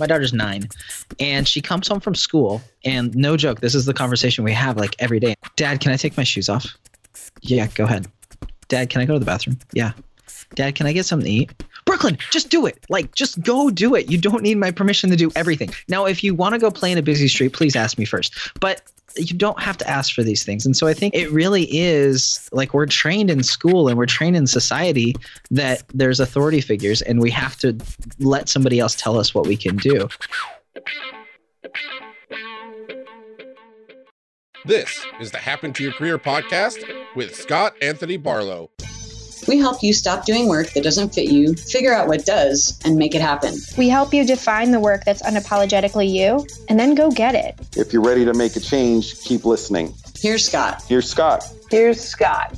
My daughter's 9, and she comes home from school, and no joke, this is the conversation we have like every day. Dad, can I take my shoes off? Yeah, go ahead. Dad, can I go to the bathroom? Yeah. Dad, can I get something to eat? Brooklyn, just do it. Like, just go do it. You don't need my permission to do everything. Now, if you want to go play in a busy street, please ask me first. But you don't have to ask for these things. And so I think it really is like we're trained in school and we're trained in society that there's authority figures and we have to let somebody else tell us what we can do. This is the Happen to Your Career podcast with Scott Anthony Barlow. We help you stop doing work that doesn't fit you, figure out what does, and make it happen. We help you define the work that's unapologetically you, and then go get it. If you're ready to make a change, keep listening. Here's Scott. Here's Scott. Here's Scott.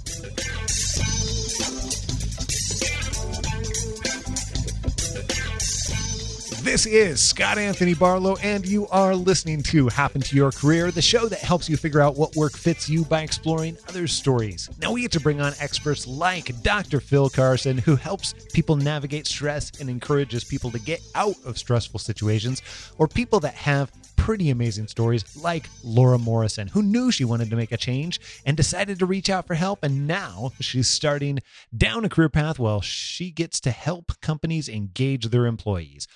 This is Scott Anthony Barlow, and you are listening to Happen to Your Career, the show that helps you figure out what work fits you by exploring other stories. Now we get to bring on experts like Dr. Phil Carson, who helps people navigate stress and encourages people to get out of stressful situations, or people that have pretty amazing stories like Laura Morrison, who knew she wanted to make a change and decided to reach out for help. And now she's starting down a career path while she gets to help companies engage their employees.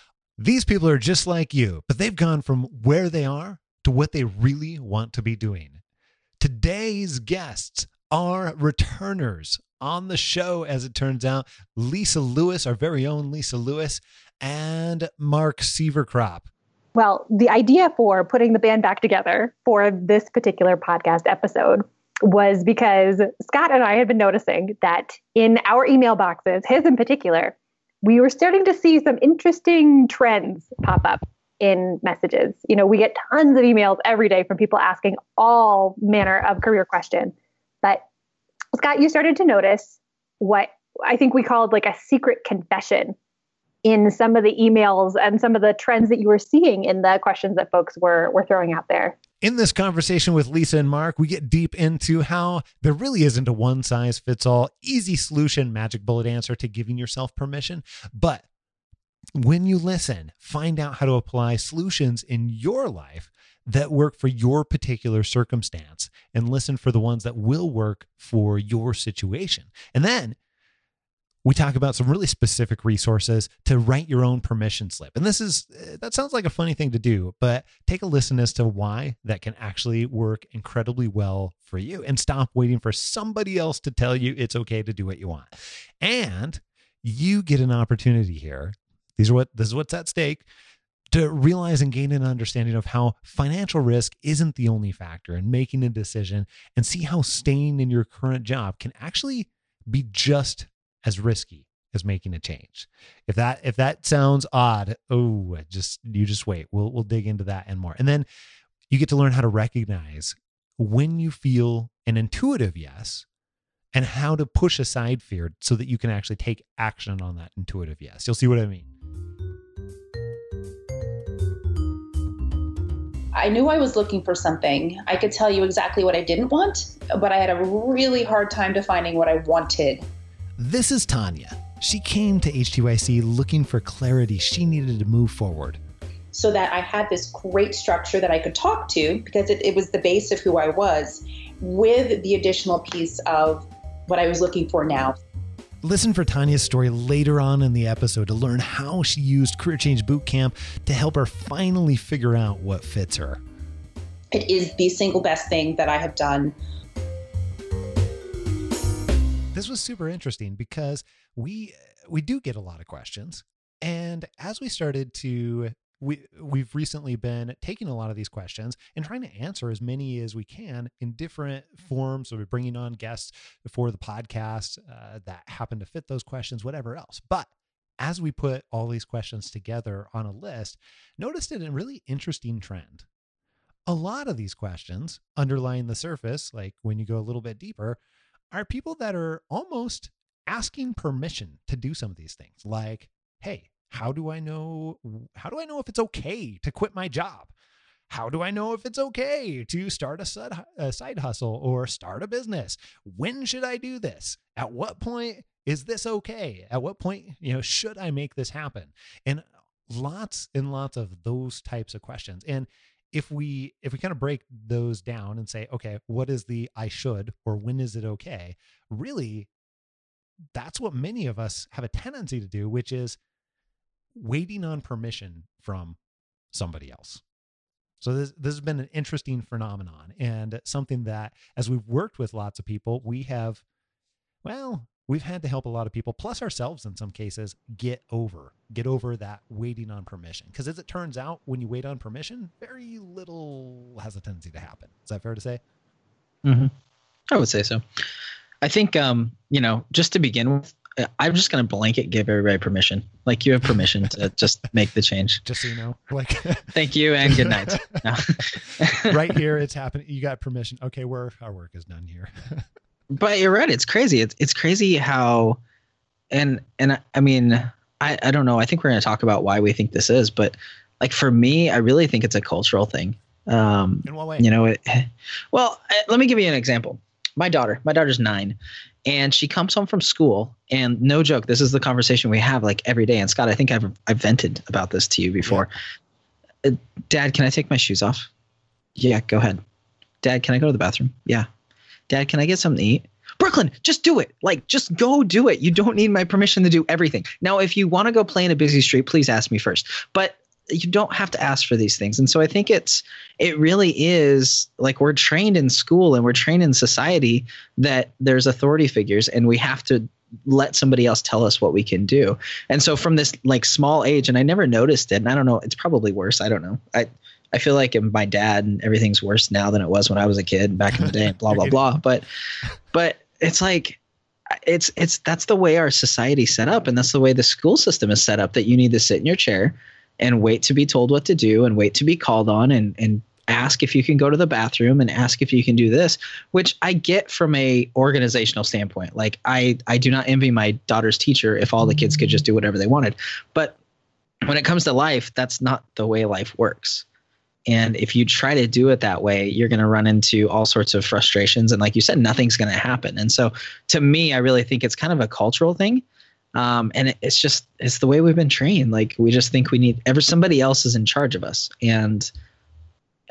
These people are just like you, but they've gone from where they are to what they really want to be doing. Today's guests are returners on the show, as it turns out. Lisa Lewis, our very own Lisa Lewis, and Mark Sieverkropp. Well, the idea for putting the band back together for this particular podcast episode was because Scott and I had been noticing that in our email boxes, his in particular, we were starting to see some interesting trends pop up in messages. You know, we get tons of emails every day from people asking all manner of career questions. But Scott, you started to notice what I think we called like a secret confession in some of the emails and some of the trends that you were seeing in the questions that folks were throwing out there. In this conversation with Lisa and Mark, we get deep into how there really isn't a one-size-fits-all, easy solution, magic bullet answer to giving yourself permission. But when you listen, find out how to apply solutions in your life that work for your particular circumstance, and listen for the ones that will work for your situation. And then we talk about some really specific resources to write your own permission slip. And that sounds like a funny thing to do, but take a listen as to why that can actually work incredibly well for you, and stop waiting for somebody else to tell you it's okay to do what you want. And you get an opportunity here. This is what's at stake, to realize and gain an understanding of how financial risk isn't the only factor in making a decision, and see how staying in your current job can actually be just as risky as making a change. If that sounds odd, just wait. We'll dig into that and more. And then you get to learn how to recognize when you feel an intuitive yes, and how to push aside fear so that you can actually take action on that intuitive yes. You'll see what I mean. I knew I was looking for something. I could tell you exactly what I didn't want, but I had a really hard time defining what I wanted. This is Tanya. She came to HTYC looking for clarity. She needed to move forward. So that I had this great structure that I could talk to, because it was the base of who I was, with the additional piece of what I was looking for now. Listen for Tanya's story later on in the episode to learn how she used Career Change Bootcamp to help her finally figure out what fits her. It is the single best thing that I have done. This was super interesting because we do get a lot of questions. And as we started to, we've recently been taking a lot of these questions and trying to answer as many as we can in different forms. So we're bringing on guests for the podcast that happen to fit those questions, whatever else. But as we put all these questions together on a list, noticed a really interesting trend. A lot of these questions underlying the surface, like when you go a little bit deeper, are people that are almost asking permission to do some of these things. Like, hey, how do I know if it's okay to quit my job? How do I know if it's okay to start a side hustle or start a business? When should I do this? At what point is this okay? At what point, should I make this happen? And lots and lots of those types of questions. And if we kind of break those down and say, okay, what is the I should, or when is it okay? Really, that's what many of us have a tendency to do, which is waiting on permission from somebody else. So this has been an interesting phenomenon, and something that, as we've worked with lots of people, we've had to help a lot of people, plus ourselves in some cases, get over that waiting on permission. Because as it turns out, when you wait on permission, very little has a tendency to happen. Is that fair to say? Mm-hmm. I would say so. I think, just to begin with, I'm just going to blanket give everybody permission. Like, you have permission to just make the change. Just so you know. Like, thank you and good night. No. Right here, it's happening. You got permission. Okay, our work is done here. But you're right. It's crazy. It's crazy how, I don't know. I think we're going to talk about why we think this is. But like, for me, I really think it's a cultural thing. In what way? Let me give you an example. My daughter's 9, and she comes home from school, and no joke, this is the conversation we have like every day. And Scott, I think I've vented about this to you before. Yeah. Dad, can I take my shoes off? Yeah, go ahead. Dad, can I go to the bathroom? Yeah. Dad, can I get something to eat? Brooklyn, just do it. Like, just go do it. You don't need my permission to do everything. Now, if you want to go play in a busy street, please ask me first. But you don't have to ask for these things. And so I think it really is like, we're trained in school and we're trained in society that there's authority figures, and we have to let somebody else tell us what we can do. And so from this like small age, and I never noticed it, and I don't know, it's probably worse. I don't know. I feel like my dad and everything's worse now than it was when I was a kid back in the day, blah, blah, blah. But it's like, that's the way our society's set up. And that's the way the school system is set up, that you need to sit in your chair and wait to be told what to do, and wait to be called on, and ask if you can go to the bathroom, and ask if you can do this, which I get from a organizational standpoint. Like, I do not envy my daughter's teacher if all the kids could just do whatever they wanted. But when it comes to life, that's not the way life works. And if you try to do it that way, you're going to run into all sorts of frustrations. And like you said, nothing's going to happen. And so to me, I really think it's kind of a cultural thing. And it's the way we've been trained. Like, we just think we need somebody else is in charge of us. And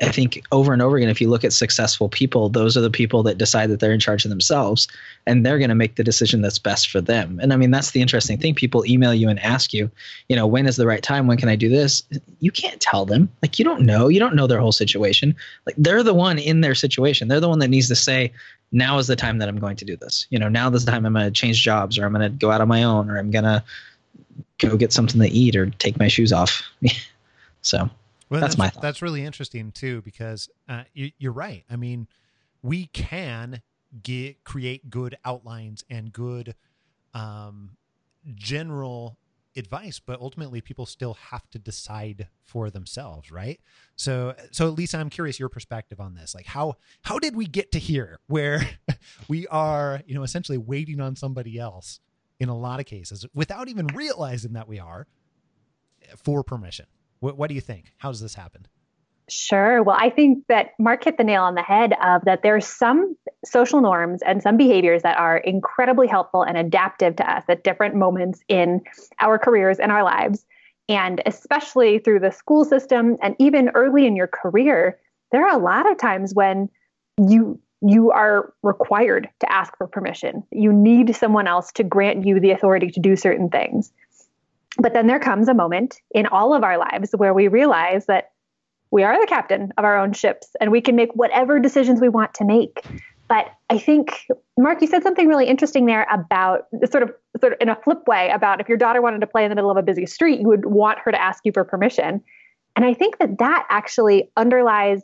I think over and over again, if you look at successful people, those are the people that decide that they're in charge of themselves, and they're going to make the decision that's best for them. And I mean, that's the interesting thing. People email you and ask you, when is the right time? When can I do this? You can't tell them. Like, you don't know their whole situation. Like, they're the one in their situation. They're the one that needs to say, now is the time that I'm going to do this. Now is the time I'm going to change jobs, or I'm going to go out on my own, or I'm going to go get something to eat, or take my shoes off. So. Well, that's my thought. That's really interesting too, because you're right. I mean, we can create good outlines and good general advice, but ultimately people still have to decide for themselves, right? So Lisa, I'm curious your perspective on this. Like, how did we get to here where we are, essentially waiting on somebody else in a lot of cases without even realizing that we are, for permission? What do you think? How does this happen? Sure. Well, I think that Mark hit the nail on the head of that. There's some social norms and some behaviors that are incredibly helpful and adaptive to us at different moments in our careers and our lives. And especially through the school system, and even early in your career, there are a lot of times when you are required to ask for permission. You need someone else to grant you the authority to do certain things. But then there comes a moment in all of our lives where we realize that we are the captain of our own ships, and we can make whatever decisions we want to make. But I think, Mark, you said something really interesting there about sort of in a flip way about if your daughter wanted to play in the middle of a busy street, you would want her to ask you for permission. And I think that actually underlies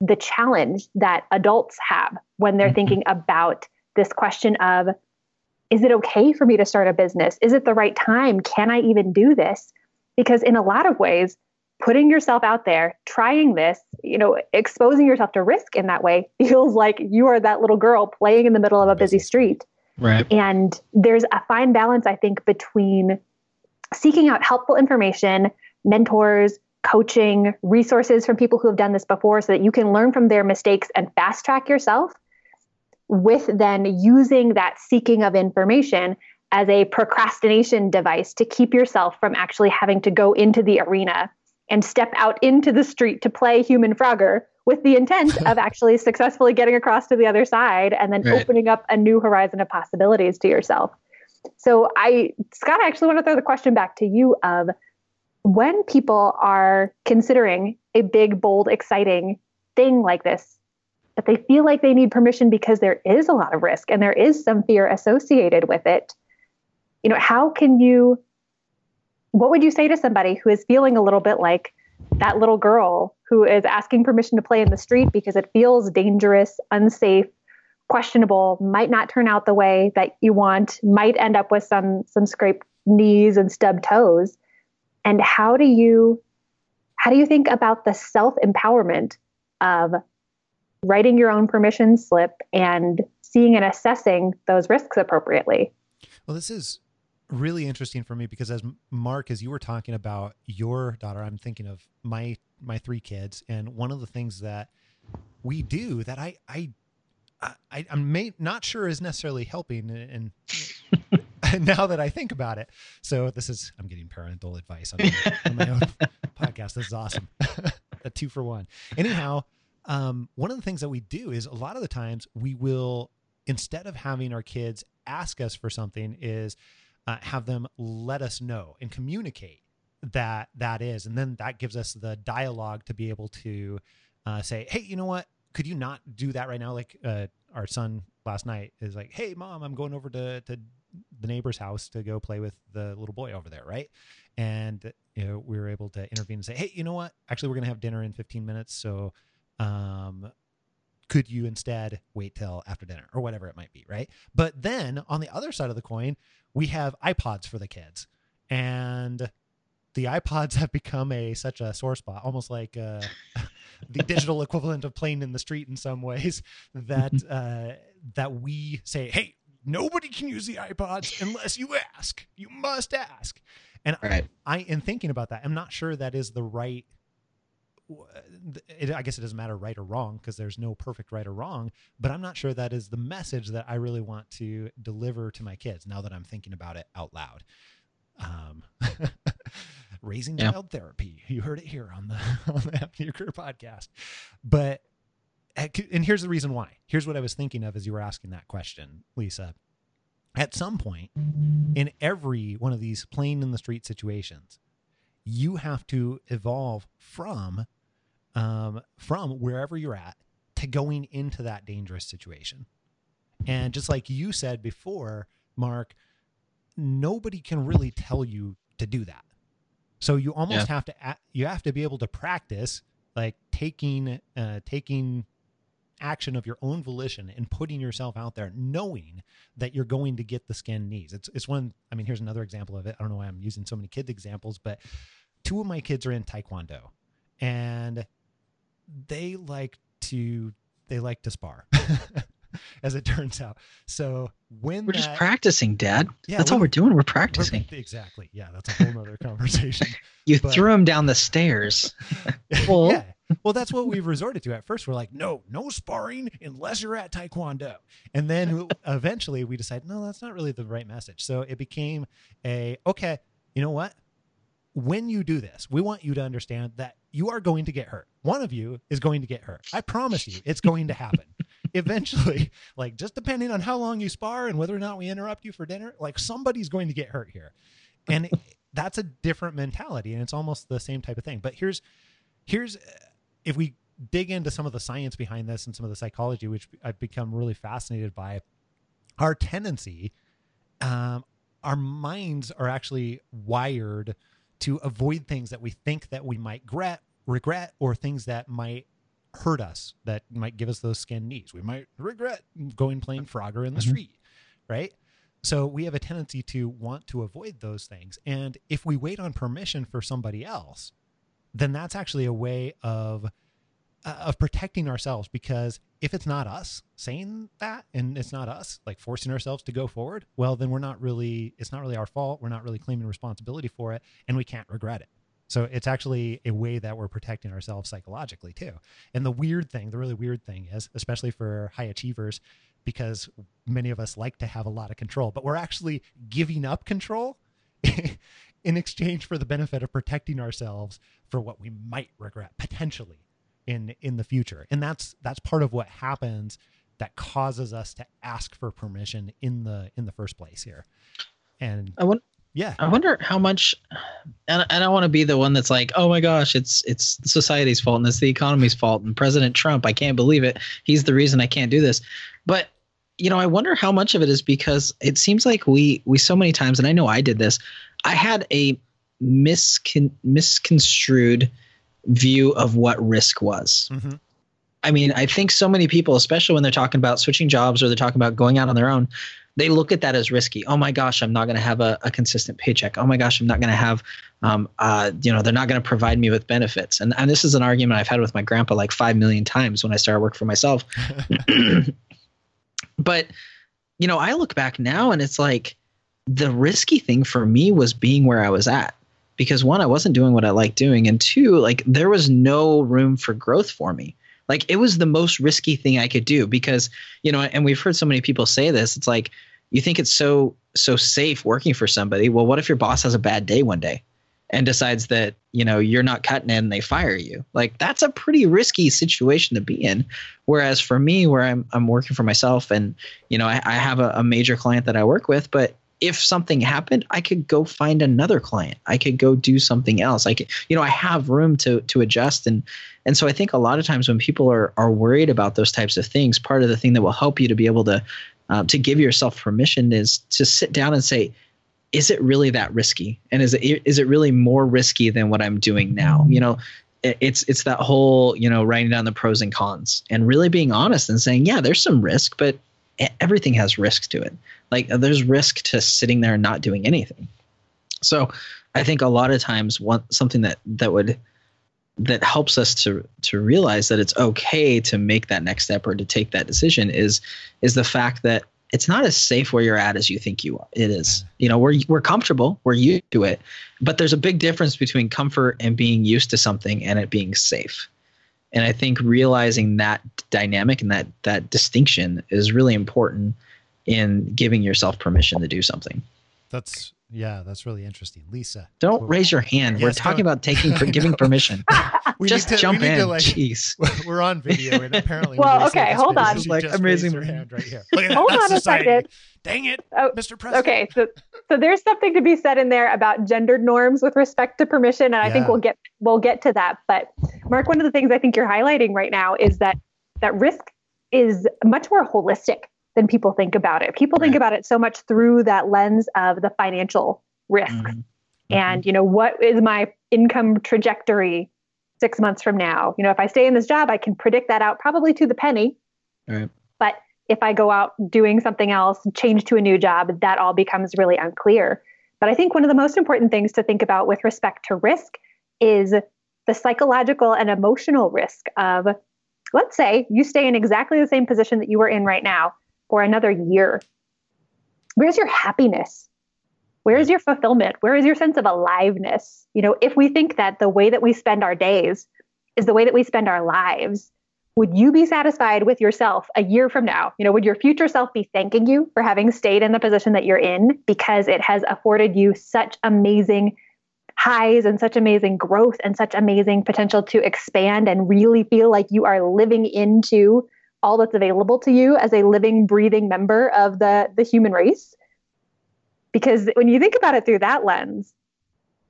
the challenge that adults have when they're thinking about this question of, is it okay for me to start a business? Is it the right time? Can I even do this? Because in a lot of ways, putting yourself out there, trying this, exposing yourself to risk in that way feels like you are that little girl playing in the middle of a busy street. Right. And there's a fine balance, I think, between seeking out helpful information, mentors, coaching, resources from people who have done this before so that you can learn from their mistakes and fast track yourself, with then using that seeking of information as a procrastination device to keep yourself from actually having to go into the arena and step out into the street to play human Frogger with the intent of actually successfully getting across to the other side and then opening up a new horizon of possibilities to yourself. So Scott, I actually want to throw the question back to you of when people are considering a big, bold, exciting thing like this, but they feel like they need permission because there is a lot of risk and there is some fear associated with it. You know, what would you say to somebody who is feeling a little bit like that little girl who is asking permission to play in the street because it feels dangerous, unsafe, questionable, might not turn out the way that you want, might end up with some scraped knees and stubbed toes? And how do you think about the self-empowerment of writing your own permission slip and seeing and assessing those risks appropriately? Well, this is really interesting for me because as you were talking about your daughter, I'm thinking of my three kids. And one of the things that we do that I'm not sure is necessarily helping. And now that I think about it, so I'm getting parental advice on my own podcast. This is awesome. A 2-for-1. Anyhow, one of the things that we do is a lot of the times we will, instead of having our kids ask us for something, is have them let us know and communicate that is. And then that gives us the dialogue to be able to say, hey, you know what? Could you not do that right now? Like our son last night is like, hey, Mom, I'm going over to the neighbor's house to go play with the little boy over there, right? And we were able to intervene and say, hey, you know what? Actually, we're going to have dinner in 15 minutes. So could you instead wait till after dinner or whatever it might be, right? But then on the other side of the coin, we have iPods for the kids, and the iPods have become such a sore spot, almost like the digital equivalent of playing in the street in some ways, that we say, hey, nobody can use the iPods unless you ask. You must ask. And right. I in thinking about that, I'm not sure that is the right. I guess it doesn't matter right or wrong because there's no perfect right or wrong, but I'm not sure that is the message that I really want to deliver to my kids now that I'm thinking about it out loud. Raising child therapy. You heard it here on the Happen to Your Career podcast. But, and here's the reason why. Here's what I was thinking of as you were asking that question, Lisa. At some point in every one of these playing in the street situations, you have to evolve from wherever you're at to going into that dangerous situation. And just like you said before, Mark, nobody can really tell you to do that. So you almost have to be able to practice like taking action of your own volition and putting yourself out there, knowing that you're going to get the skinned knees. It's one. I mean, here's another example of it. I don't know why I'm using so many kids examples, but two of my kids are in Taekwondo, and they like to spar, as it turns out. So when we're just practicing, Dad. Yeah, that's all we're doing. We're practicing. Exactly. Yeah, that's a whole other conversation. Threw him down the stairs. Well. Yeah. Well, that's what we've resorted to at first. We're like, no sparring unless you're at Taekwondo. And then eventually we decided, no, that's not really the right message. So it became okay, you know what? When you do this, we want you to understand that you are going to get hurt. One of you is going to get hurt. I promise you it's going to happen. Eventually, like just depending on how long you spar and whether or not we interrupt you for dinner, like somebody's going to get hurt here. And that's a different mentality. And it's almost the same type of thing. But here's if we dig into some of the science behind this and some of the psychology, which I've become really fascinated by, our tendency, our minds are actually wired to avoid things that we think that we might regret, or things that might hurt us, that might give us those skinned knees. We might regret going playing Frogger in the street, right? So we have a tendency to want to avoid those things. And if we wait on permission for somebody else, then that's actually a way of protecting ourselves, because if it's not us saying that and it's not us like forcing ourselves to go forward, well, then it's not really our fault. We're not really claiming responsibility for it, and we can't regret it. So it's actually a way that we're protecting ourselves psychologically too. And the really weird thing is, especially for high achievers, because many of us like to have a lot of control, but we're actually giving up control in exchange for the benefit of protecting ourselves for what we might regret potentially in the future. And that's part of what happens that causes us to ask for permission in the first place here. And I wonder how much, and I don't want to be the one that's like, oh my gosh, it's society's fault and it's the economy's fault and President Trump, I can't believe it. He's the reason I can't do this. But you know, I wonder how much of it is because it seems like we so many times, and I know I did this, I had a misconstrued view of what risk was. Mm-hmm. I mean, I think so many people, especially when they're talking about switching jobs or they're talking about going out on their own, they look at that as risky. Oh my gosh, I'm not going to have a consistent paycheck. Oh my gosh, I'm not going to have, they're not going to provide me with benefits. And this is an argument I've had with my grandpa like 5 million times when I started work for myself. But, you know, I look back now and it's like the risky thing for me was being where I was at because one, I wasn't doing what I liked doing. And two, like there was no room for growth for me. Like it was the most risky thing I could do because, you know, and we've heard so many people say this, it's like you think it's so safe working for somebody. Well, what if your boss has a bad day one day and decides that, you know, you're not cutting it and they fire you? Like that's a pretty risky situation to be in. Whereas for me, where I'm working for myself and, you know, I have a major client that I work with, but if something happened, I could go find another client. I could go do something else. I could, you know, I have room to adjust. And so I think a lot of times when people are worried about those types of things, part of the thing that will help you to be able to give yourself permission is to sit down and say, is it really that risky? And is it really more risky than what I'm doing now? You know, it's that whole, you know, writing down the pros and cons and really being honest and saying, yeah, there's some risk, but everything has risk to it. Like there's risk to sitting there and not doing anything. So I think a lot of times something that helps us to realize that it's okay to make that next step or to take that decision is the fact that it's not as safe where you're at as you think you are. It is. You know, we're comfortable, we're used to it, but there's a big difference between comfort and being used to something and it being safe. And I think realizing that dynamic and that distinction is really important in giving yourself permission to do something. That's really interesting. Lisa. Don't raise your hand. Yes, we're talking about giving permission. Jump in. Jeez. We're on video and apparently. Well, okay, hold on. Like, I'm raising your hand right here. Hold on a second. Dang it, Mr. President. Okay, so there's something to be said in there about gendered norms with respect to permission, and I think we'll get to that. But Mark, one of the things I think you're highlighting right now is that risk is much more holistic than people think about it. People think about it so much through that lens of the financial risk, and you know, what is my income trajectory 6 months from now? You know, if I stay in this job, I can predict that out probably to the penny. Right. But if I go out doing something else, change to a new job, that all becomes really unclear. But I think one of the most important things to think about with respect to risk is the psychological and emotional risk of, let's say you stay in exactly the same position that you were in right now for another year. Where's your happiness? Where's your fulfillment? Where is your sense of aliveness? You know, if we think that the way that we spend our days is the way that we spend our lives, would you be satisfied with yourself a year from now? You know, would your future self be thanking you for having stayed in the position that you're in because it has afforded you such amazing highs and such amazing growth and such amazing potential to expand and really feel like you are living into all that's available to you as a living, breathing member of the human race? Because when you think about it through that lens,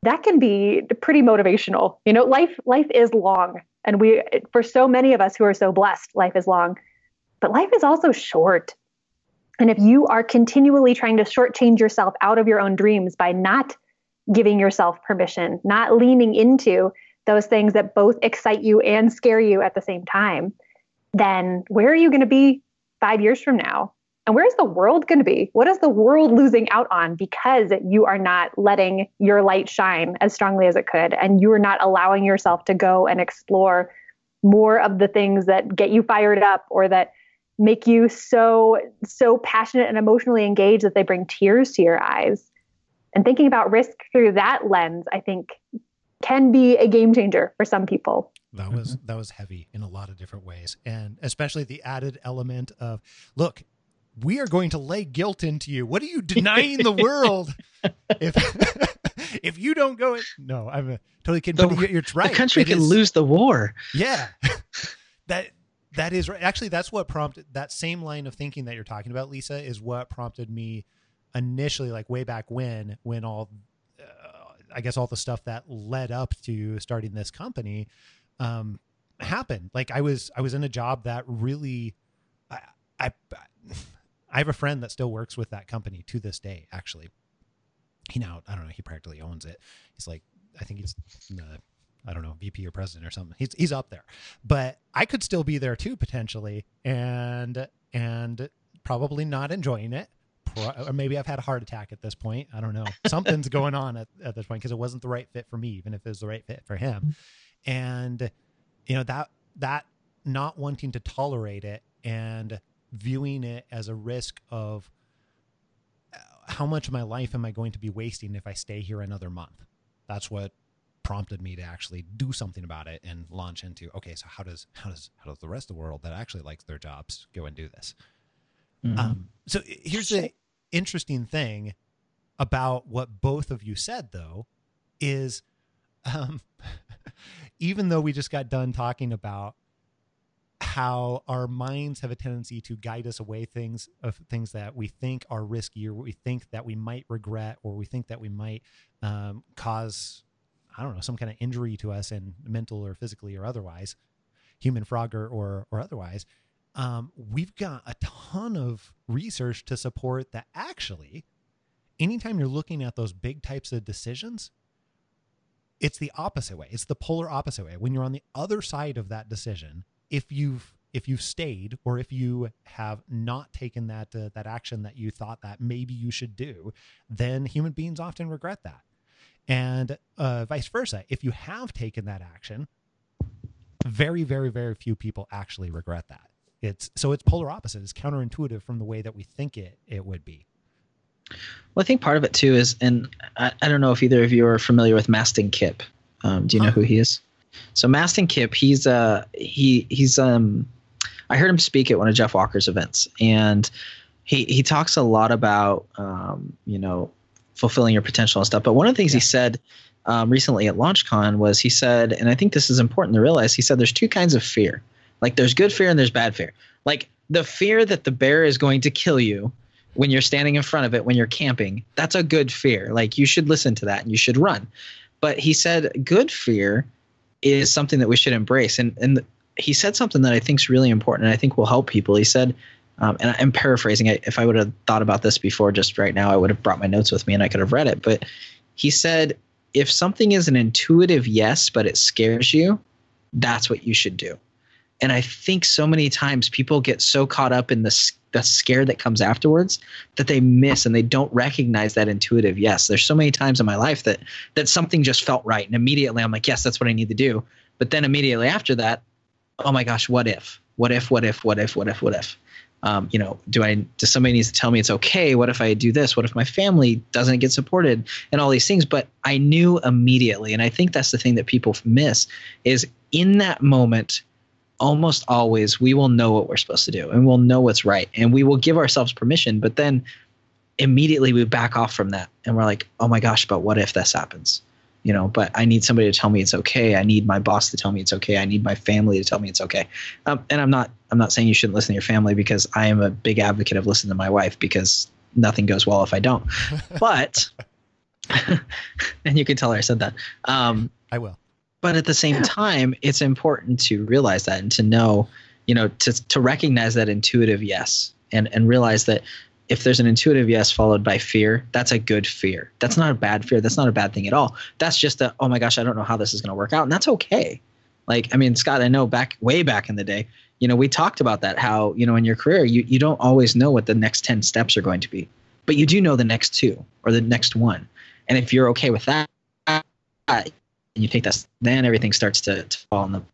that can be pretty motivational. You know, life is long. And for so many of us who are so blessed, life is long, but life is also short. And if you are continually trying to shortchange yourself out of your own dreams by not giving yourself permission, not leaning into those things that both excite you and scare you at the same time, then where are you going to be 5 years from now? And where is the world going to be? What is the world losing out on because you are not letting your light shine as strongly as it could, and you are not allowing yourself to go and explore more of the things that get you fired up or that make you so passionate and emotionally engaged that they bring tears to your eyes? And thinking about risk through that lens, I think, can be a game changer for some people. That was heavy in a lot of different ways, and especially the added element of, look, we are going to lay guilt into you. What are you denying the world? If you don't go in, no, I'm totally kidding. But you're right. The country can lose the war. Yeah, that is right. Actually, that's what prompted that same line of thinking that you're talking about, Lisa, is what prompted me initially, like way back when all, I guess all the stuff that led up to starting this company happened. Like I was in a job that really, I have a friend that still works with that company to this day, actually. He now, I don't know, he practically owns it. He's like, I think he's, I don't know, VP or president or something. He's up there, but I could still be there too, potentially. And probably not enjoying it. Or maybe I've had a heart attack at this point. I don't know. Something's going on at this point, because it wasn't the right fit for me, even if it was the right fit for him. And, you know, that not wanting to tolerate it and viewing it as a risk of how much of my life am I going to be wasting if I stay here another month? That's what prompted me to actually do something about it and launch into, okay, so how does the rest of the world that actually likes their jobs go and do this? Mm-hmm. So here's the interesting thing about what both of you said, though, is even though we just got done talking about how our minds have a tendency to guide us away things that we think are risky, or we think that we might regret, or we think that we might cause, I don't know, some kind of injury to us, in mental or physically or otherwise, human frog or otherwise. We've got a ton of research to support that actually anytime you're looking at those big types of decisions, it's the opposite way. It's the polar opposite way. When you're on the other side of that decision, if you've stayed, or if you have not taken that action that you thought that maybe you should do, then human beings often regret that. And vice versa. If you have taken that action, very, very, very few people actually regret that. It's polar opposite. It's counterintuitive from the way that we think it would be. Well, I think part of it too is, and I don't know if either of you are familiar with Mastin Kipp. Do you know who he is? So Mastin Kipp, he's I heard him speak at one of Jeff Walker's events, and he talks a lot about fulfilling your potential and stuff. But one of the things he said recently at LaunchCon was, he said, and I think this is important to realize, he said there's two kinds of fear. Like, there's good fear and there's bad fear. Like, the fear that the bear is going to kill you when you're standing in front of it, when you're camping, that's a good fear. Like, you should listen to that and you should run. But he said good fear is something that we should embrace. And he said something that I think is really important, and I think will help people. He said, and I'm paraphrasing it. If I would have thought about this before just right now, I would have brought my notes with me and I could have read it. But he said, if something is an intuitive yes, but it scares you, that's what you should do. And I think so many times people get so caught up in the scare that comes afterwards that they miss and they don't recognize that intuitive yes. There's so many times in my life that something just felt right, and immediately I'm like, yes, that's what I need to do. But then immediately after that, oh my gosh, what if? What if? What if? What if? What if? What if? Does somebody needs to tell me it's okay? What if I do this? What if my family doesn't get supported? And all these things. But I knew immediately, and I think that's the thing that people miss, is in that moment – almost always we will know what we're supposed to do, and we'll know what's right, and we will give ourselves permission. But then immediately we back off from that, and we're like, oh my gosh, but what if this happens? But I need somebody to tell me it's okay. I need my boss to tell me it's okay. I need my family to tell me it's okay. And I'm not saying you shouldn't listen to your family, because I am a big advocate of listening to my wife, because nothing goes well if I don't. But and you can tell her I said that. I will. But at the same time, it's important to realize that, and to know, to recognize that intuitive yes, and realize that if there's an intuitive yes followed by fear, that's a good fear. That's not a bad fear. That's not a bad thing at all. That's just oh my gosh, I don't know how this is going to work out. And that's okay. Like, I mean, Scott, I know way back in the day, we talked about that, how, in your career, you don't always know what the next 10 steps are going to be, but you do know the next two or the next one. And if you're okay with that, and you take that, then everything starts to fall in them.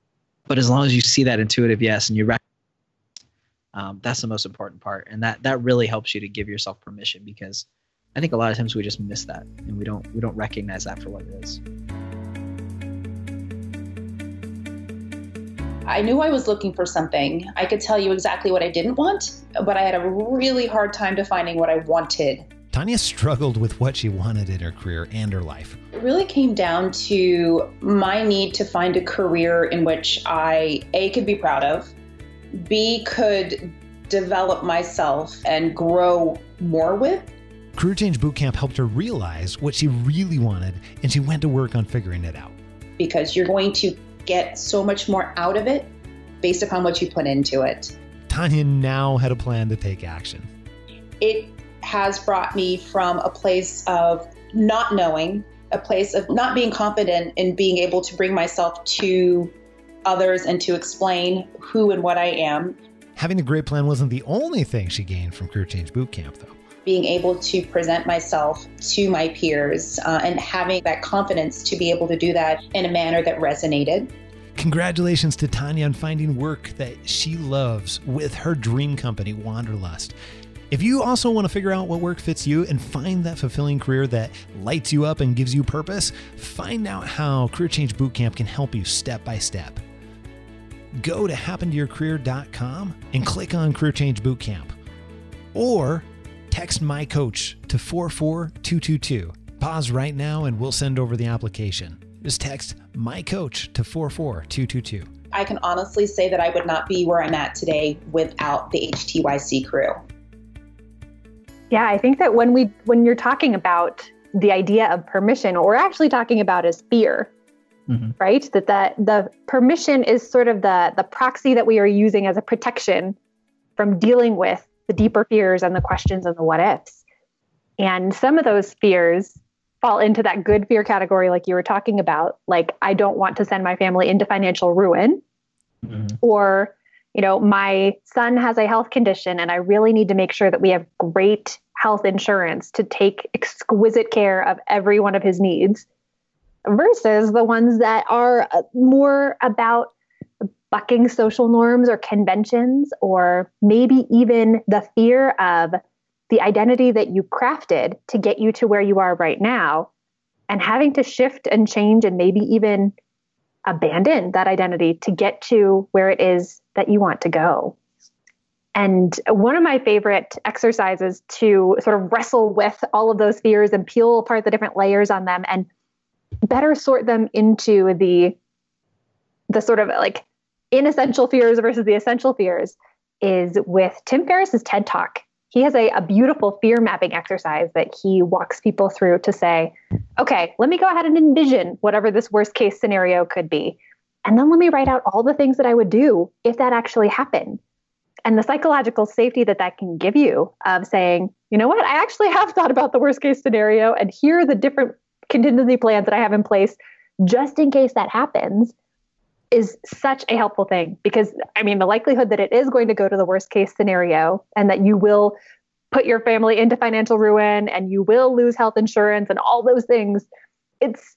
But as long as you see that intuitive yes and you recognize, that's the most important part. And that really helps you to give yourself permission, because I think a lot of times we just miss that, and we don't recognize that for what it is. I knew I was looking for something. I could tell you exactly what I didn't want, but I had a really hard time defining what I wanted. Tanya struggled with what she wanted in her career and her life. It really came down to my need to find a career in which I, A, could be proud of, B, could develop myself and grow more with. Career Change Bootcamp helped her realize what she really wanted, and she went to work on figuring it out. Because you're going to get so much more out of it based upon what you put into it. Tanya now had a plan to take action. It has brought me from a place of not knowing, a place of not being confident in being able to bring myself to others and to explain who and what I am. Having a great plan wasn't the only thing she gained from Career Change Bootcamp, though. Being able to present myself to my peers and having that confidence to be able to do that in a manner that resonated. Congratulations to Tanya on finding work that she loves with her dream company, Wanderlust. If you also want to figure out what work fits you and find that fulfilling career that lights you up and gives you purpose, find out how Career Change Bootcamp can help you step by step. Go to happentoyourcareer.com and click on Career Change Bootcamp, or text my coach to 44222. Pause right now and we'll send over the application. Just text my coach to 44222. I can honestly say that I would not be where I'm at today without the HTYC crew. Yeah, I think that when you're talking about the idea of permission, what we're actually talking about is fear, right? That the permission is sort of the proxy that we are using as a protection from dealing with the deeper fears and the questions and the what ifs. And some of those fears fall into that good fear category, like you were talking about, like, I don't want to send my family into financial ruin, or, you know, my son has a health condition and I really need to make sure that we have great health insurance to take exquisite care of every one of his needs, versus the ones that are more about bucking social norms or conventions, or maybe even the fear of the identity that you crafted to get you to where you are right now, and having to shift and change and maybe even abandon that identity to get to where it is that you want to go. And one of my favorite exercises to sort of wrestle with all of those fears and peel apart the different layers on them and better sort them into the sort of like inessential fears versus the essential fears is with Tim Ferriss's TED Talk. He has a beautiful fear mapping exercise that he walks people through to say, okay, let me go ahead and envision whatever this worst case scenario could be. And then let me write out all the things that I would do if that actually happened. And the psychological safety that that can give you of saying, you know what, I actually have thought about the worst case scenario, and here are the different contingency plans that I have in place just in case that happens, is such a helpful thing. Because, I mean, the likelihood that it is going to go to the worst case scenario and that you will put your family into financial ruin and you will lose health insurance and all those things, it's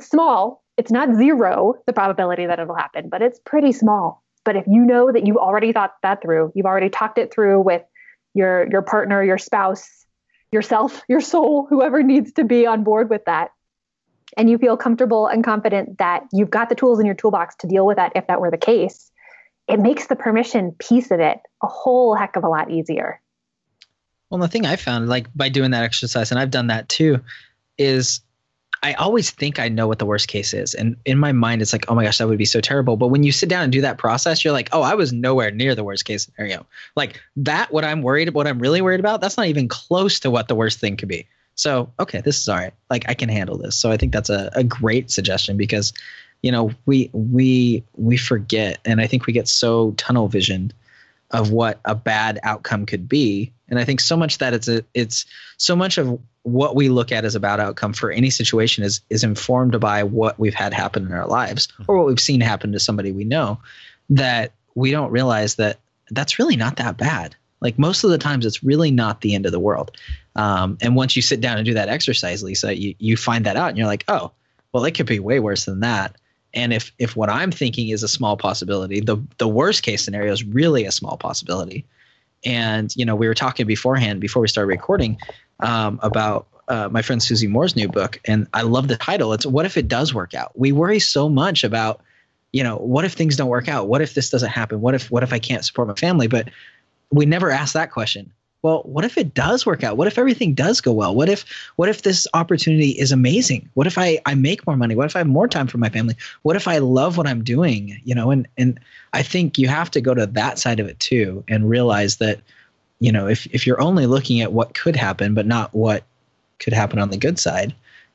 small. It's not zero, the probability that it'll happen, but it's pretty small. But if you know that you've already thought that through, you've already talked it through with your partner, your spouse, yourself, your soul, whoever needs to be on board with that, and you feel comfortable and confident that you've got the tools in your toolbox to deal with that if that were the case, it makes the permission piece of it a whole heck of a lot easier. Well, the thing I found, like, by doing that exercise, and I've done that too, is I always think I know what the worst case is. And in my mind, it's like, oh my gosh, that would be so terrible. But when you sit down and do that process, you're like, oh, I was nowhere near the worst case scenario. Like that, what I'm really worried about, that's not even close to what the worst thing could be. So, okay, this is all right. Like, I can handle this. So I think that's a great suggestion, because, you know, we forget, and I think we get so tunnel visioned of what a bad outcome could be. And I think so much that it's so much of what we look at as a bad outcome for any situation is informed by what we've had happen in our lives or what we've seen happen to somebody we know, that we don't realize that that's really not that bad. Like, most of the times, it's really not the end of the world. And once you sit down and do that exercise, Lisa, you find that out, and you're like, oh, well, it could be way worse than that. And if what I'm thinking is a small possibility, the worst case scenario is really a small possibility. And, you know, we were talking beforehand, before we started recording, about my friend Susie Moore's new book. And I love the title. It's What If It Does Work Out? We worry so much about you know, what if things don't work out? What if this doesn't happen? What if I can't support my family? But we never ask that question. Well, what if it does work out? What if everything does go well? What if this opportunity is amazing? What if I make more money? What if I have more time for my family? What if I love what I'm doing? You know, and I think you have to go to that side of it too and realize that, you know, if you're only looking at what could happen, but not what could happen on the good side,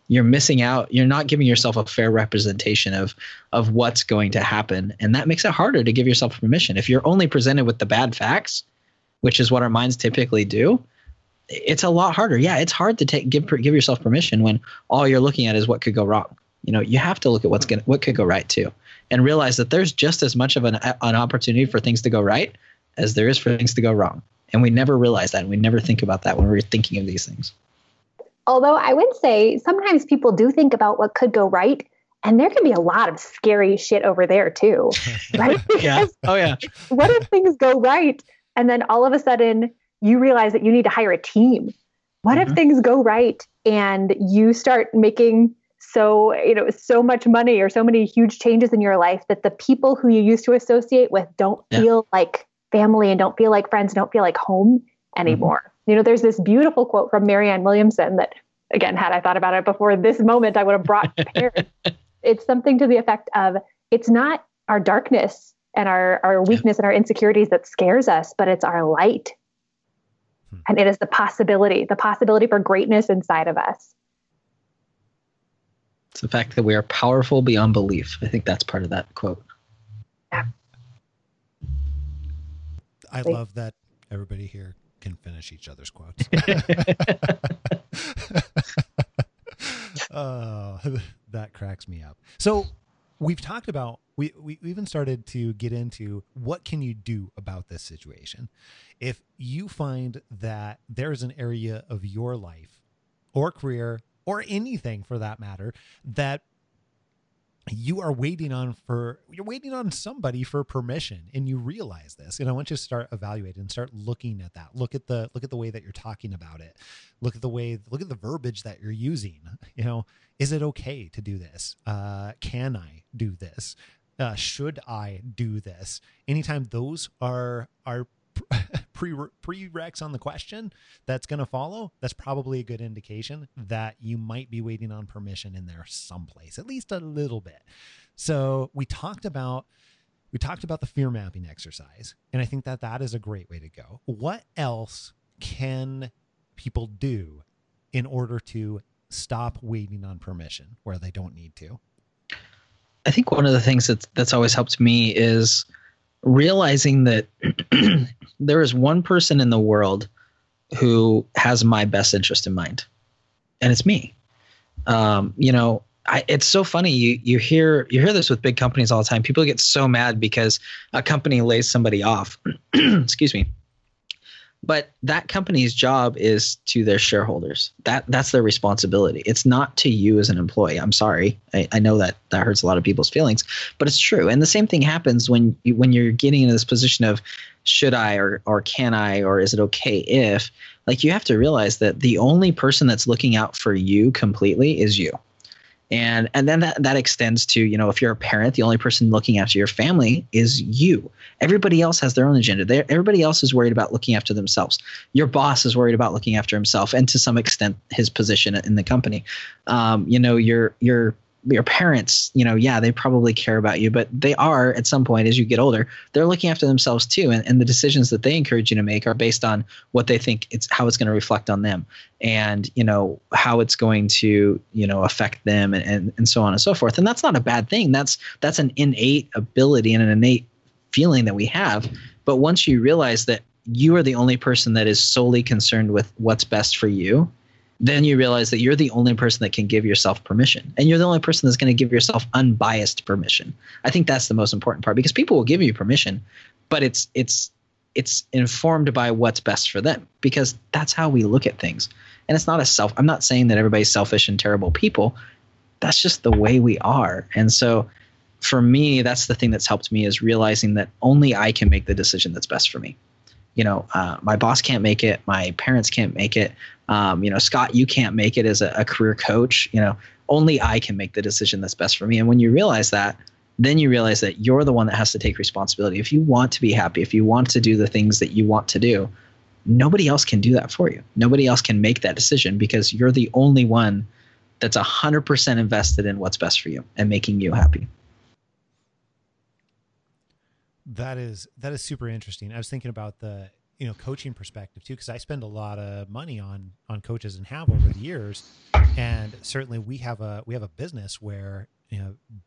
you're missing out. You're not giving yourself a fair representation of what's going to happen. And that makes it harder to give yourself permission. If you're only presented with the bad facts, which is what our minds typically do, it's a lot harder. Yeah, it's hard to give yourself permission when all you're looking at is what could go wrong. You know, you have to look at what could go right too, and realize that there's just as much of an opportunity for things to go right as there is for things to go wrong. And we never realize that, and we never think about that when we're thinking of these things. Although I would say sometimes people do think about what could go right, and there can be a lot of scary shit over there too, right? Yeah. Oh yeah. What if things go right? And then all of a sudden you realize that you need to hire a team. What if things go right and you start making so much money or so many huge changes in your life that the people who you used to associate with don't feel like family and don't feel like friends, don't feel like home anymore. Mm-hmm. You know, there's this beautiful quote from Marianne Williamson that, again, had I thought about it before this moment, I would have brought prepared. It's something to the effect of, it's not our darkness and our weakness and our insecurities that scares us, but it's our light. And it is the possibility for greatness inside of us. It's the fact that we are powerful beyond belief. I think that's part of that quote. Yeah. I love that everybody here can finish each other's quotes. Oh, that cracks me up. So we've talked about, we even started to get into what can you do about this situation. If you find that there is an area of your life or career or anything for that matter that you are waiting on somebody for permission, and you realize this, and I want you to start evaluating and start looking at that. Look at the way that you're talking about it. Look at the verbiage that you're using. You know, is it okay to do this? Can I do this? Should I do this? Anytime those are prereqs on the question that's going to follow, that's probably a good indication that you might be waiting on permission in there someplace, at least a little bit. So we talked about the fear mapping exercise, and I think that is a great way to go. What else can people do in order to stop waiting on permission where they don't need to? I think one of the things that's always helped me is realizing that there is one person in the world who has my best interest in mind, and it's me. You know, it's so funny. You hear this with big companies all the time. People get so mad because a company lays somebody off. Excuse me. But that company's job is to their shareholders. That's their responsibility. It's not to you as an employee. I'm sorry. I know that hurts a lot of people's feelings, but it's true. And the same thing happens when you're getting into this position of should I or can I, or is it okay if, like, you have to realize that the only person that's looking out for you completely is you. And then that extends to, you know, if you're a parent, the only person looking after your family is you. Everybody else has their own agenda. Everybody else is worried about looking after themselves. Your boss is worried about looking after himself, and to some extent his position in the company. You know, your parents, you know, yeah, they probably care about you, but they are, at some point as you get older, they're looking after themselves too. And the decisions that they encourage you to make are based on what they think how it's going to reflect on them, and, you know, how it's going to, you know, affect them, and so on and so forth. And that's not a bad thing. That's an innate ability and an innate feeling that we have. But once you realize that you are the only person that is solely concerned with what's best for you, then you realize that you're the only person that can give yourself permission, and you're the only person that's going to give yourself unbiased permission. I think that's the most important part, because people will give you permission, but it's informed by what's best for them, because that's how we look at things. And it's not I'm not saying that everybody's selfish and terrible people. That's just the way we are. And so for me, that's the thing that's helped me, is realizing that only I can make the decision that's best for me. You know, my boss can't make it. My parents can't make it. You know, Scott, you can't make it as a career coach. You know, only I can make the decision that's best for me. And when you realize that, then you realize that you're the one that has to take responsibility. If you want to be happy, if you want to do the things that you want to do, nobody else can do that for you. Nobody else can make that decision because you're the only one that's 100% invested in what's best for you and making you happy. That is super interesting. I was thinking about the, coaching perspective too, because I spend a lot of money on coaches and have over the years. And certainly we have a business where,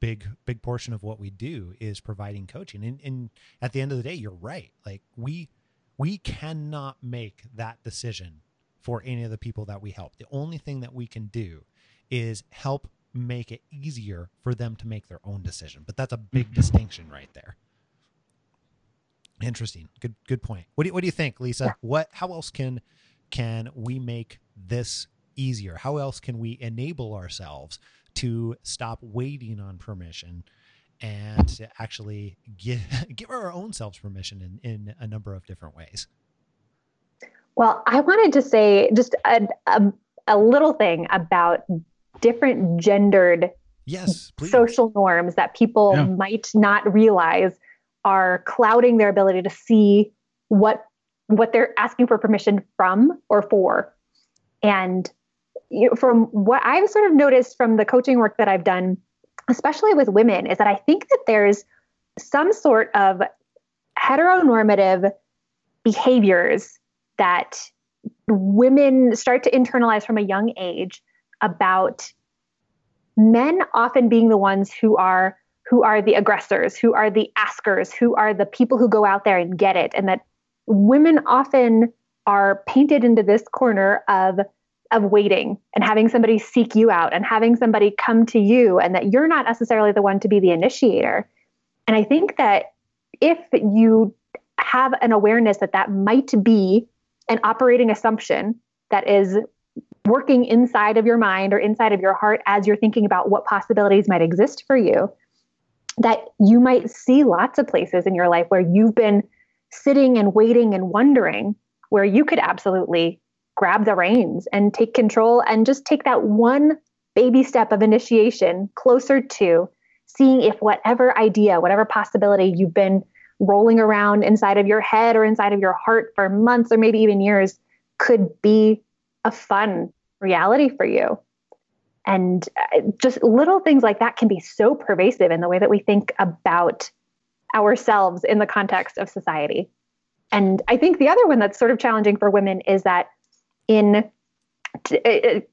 big portion of what we do is providing coaching. And at the end of the day, you're right. Like we cannot make that decision for any of the people that we help. The only thing that we can do is help make it easier for them to make their own decision. But that's a big distinction right there. Interesting. Good point. What do you think, Lisa? Yeah. How else can we make this easier? How else can we enable ourselves to stop waiting on permission and to actually give our own selves permission in a number of different ways? Well, I wanted to say just a little thing about different gendered social norms that people might not realize are clouding their ability to see what they're asking for permission from or for. And from what I've sort of noticed from the coaching work that I've done, especially with women, is that I think that there's some sort of heteronormative behaviors that women start to internalize from a young age about men often being the ones who are the aggressors, who are the askers, who are the people who go out there and get it. And that women often are painted into this corner of waiting and having somebody seek you out and having somebody come to you, and that you're not necessarily the one to be the initiator. And I think that if you have an awareness that that might be an operating assumption that is working inside of your mind or inside of your heart as you're thinking about what possibilities might exist for you, that you might see lots of places in your life where you've been sitting and waiting and wondering, where you could absolutely grab the reins and take control and just take that one baby step of initiation closer to seeing if whatever idea, whatever possibility you've been rolling around inside of your head or inside of your heart for months or maybe even years could be a fun reality for you. And just little things like that can be so pervasive in the way that we think about ourselves in the context of society. And I think the other one that's sort of challenging for women is that in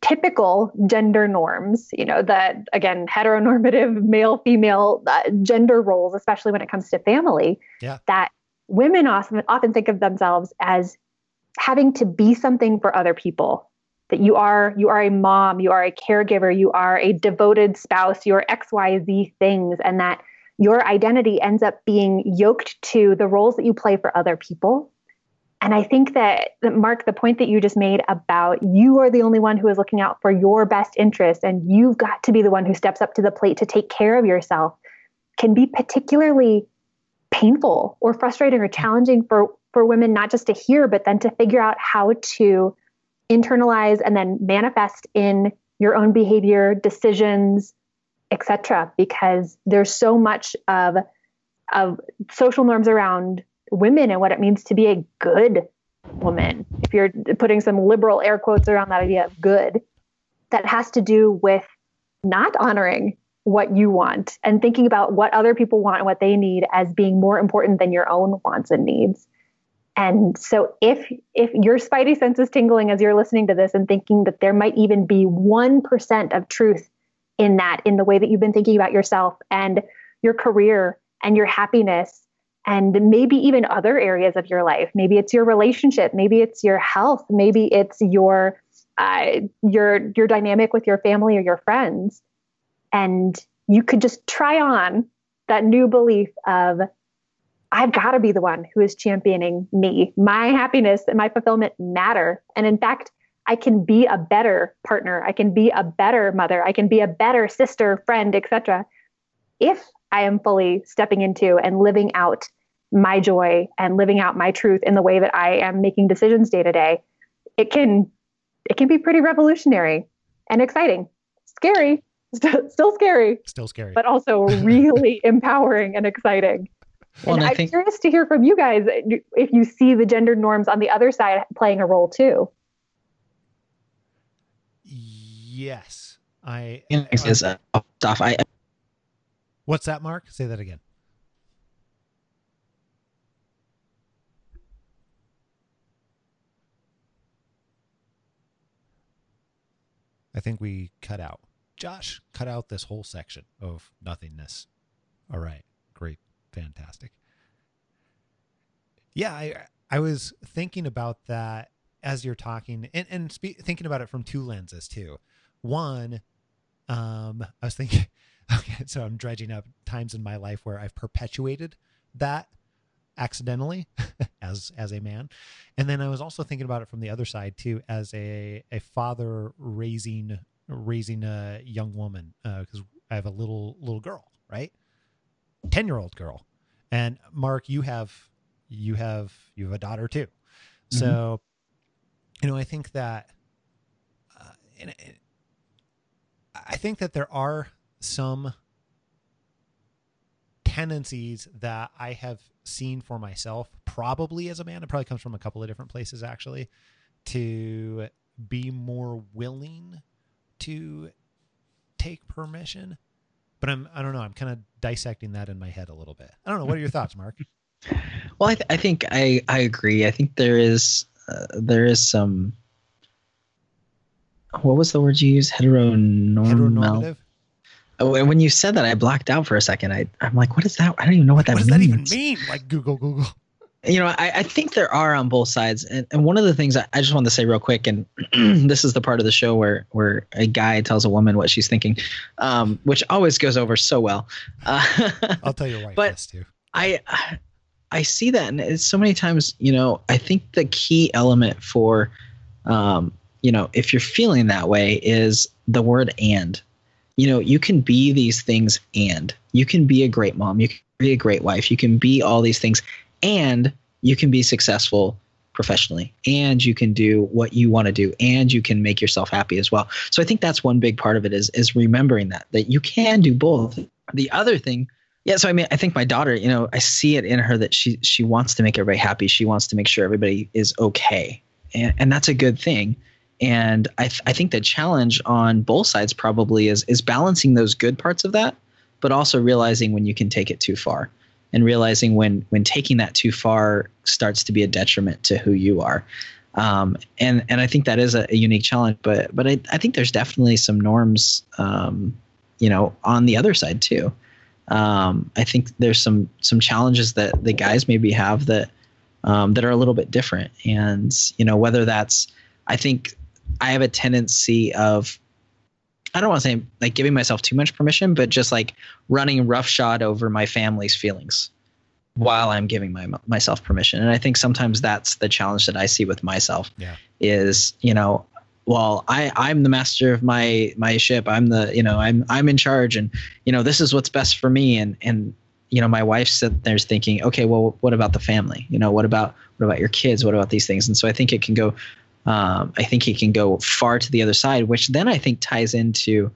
typical gender norms, that, again, heteronormative male-female gender roles, especially when it comes to family, that women often think of themselves as having to be something for other people. That you are a mom, you are a caregiver, you are a devoted spouse, you are XYZ things, and that your identity ends up being yoked to the roles that you play for other people. And I think that Mark, the point that you just made about you are the only one who is looking out for your best interest, and you've got to be the one who steps up to the plate to take care of yourself, can be particularly painful or frustrating or challenging for women, not just to hear, but then to figure out how to internalize and then manifest in your own behavior, decisions, etc., because there's so much of social norms around women and what it means to be a good woman, if you're putting some liberal air quotes around that idea of good, that has to do with not honoring what you want and thinking about what other people want and what they need as being more important than your own wants and needs. And so if your spidey sense is tingling as you're listening to this and thinking that there might even be 1% of truth in that, in the way that you've been thinking about yourself and your career and your happiness and maybe even other areas of your life, maybe it's your relationship, maybe it's your health, maybe it's your dynamic with your family or your friends. And you could just try on that new belief of, I've got to be the one who is championing me. My happiness and my fulfillment matter. And in fact, I can be a better partner. I can be a better mother. I can be a better sister, friend, etc., if I am fully stepping into and living out my joy and living out my truth in the way that I am making decisions day to day. It can be pretty revolutionary and exciting, scary still scary. Still scary. But also really empowering and exciting. Well, and I'm curious to hear from you guys if you see the gender norms on the other side playing a role too. Yes. What's that, Mark? Say that again. I think we cut out. Josh, cut out this whole section of nothingness. All right. Great. Fantastic. Yeah, I was thinking about that as you're talking and thinking about it from two lenses too. One, I was thinking, okay, so I'm dredging up times in my life where I've perpetuated that accidentally as a man. And then I was also thinking about it from the other side too, as a father raising a young woman, because I have a little girl, right? 10-year-old girl. And Mark, you have a daughter too. Mm-hmm. So, I think that, there are some tendencies that I have seen for myself, probably as a man. It probably comes from a couple of different places, actually, to be more willing to take permission. But I don't know. I'm kind of dissecting that in my head a little bit. I don't know. What are your thoughts, Mark? Well, I think I agree. I think there is some. What was the word you used? Heteronormative. Oh, and when you said that, I blacked out for a second. I'm like, what is that? I don't even know what that means. What does that even mean? Like Google. I think there are on both sides. And one of the things I just want to say real quick, and this is the part of the show where a guy tells a woman what she's thinking, which always goes over so well. I'll tell you why. But this too. I see that. And it's so many times, I think the key element for, if you're feeling that way is the word and. You can be these things, and you can be a great mom. You can be a great wife. You can be all these things. And you can be successful professionally, and you can do what you want to do, and you can make yourself happy as well. So I think that's one big part of it is remembering that you can do both. The other thing, yeah. So I mean, I think my daughter, I see it in her that she wants to make everybody happy. She wants to make sure everybody is okay, and that's a good thing. And I think the challenge on both sides probably is balancing those good parts of that, but also realizing when you can take it too far. And realizing when taking that too far starts to be a detriment to who you are. And I think that is a unique challenge. But I think there's definitely some norms, on the other side too. I think there's some challenges that the guys maybe have that are a little bit different. And, whether that's – I think I have a tendency of – I don't want to say like giving myself too much permission, but just like running roughshod over my family's feelings while I'm giving myself permission. And I think sometimes that's the challenge that I see with myself. Yeah. Is, well, I'm the master of my ship. I'm the, I'm in charge, and, this is what's best for me. And, my wife's sitting there thinking, okay, well, what about the family? What about your kids? What about these things? And so I think it can go far to the other side, which then I think ties into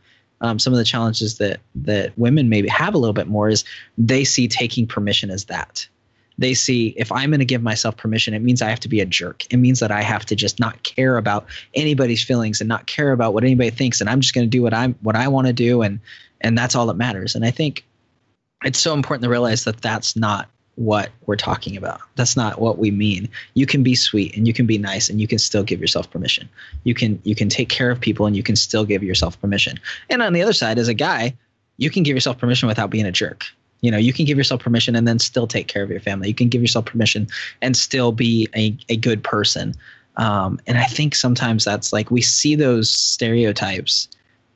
some of the challenges that women maybe have a little bit more. Is they see taking permission as that. They see, if I'm going to give myself permission, it means I have to be a jerk. It means that I have to just not care about anybody's feelings and not care about what anybody thinks, and I'm just going to do what I want to do, and that's all that matters. And I think it's so important to realize that that's not what we're talking about. That's not what we mean. You can be sweet, and you can be nice, and you can still give yourself permission. You can take care of people, and you can still give yourself permission. And on the other side, as a guy, you can give yourself permission without being a jerk. You can give yourself permission and then still take care of your family. You can give yourself permission and still be a good person. And I think sometimes that's like, we see those stereotypes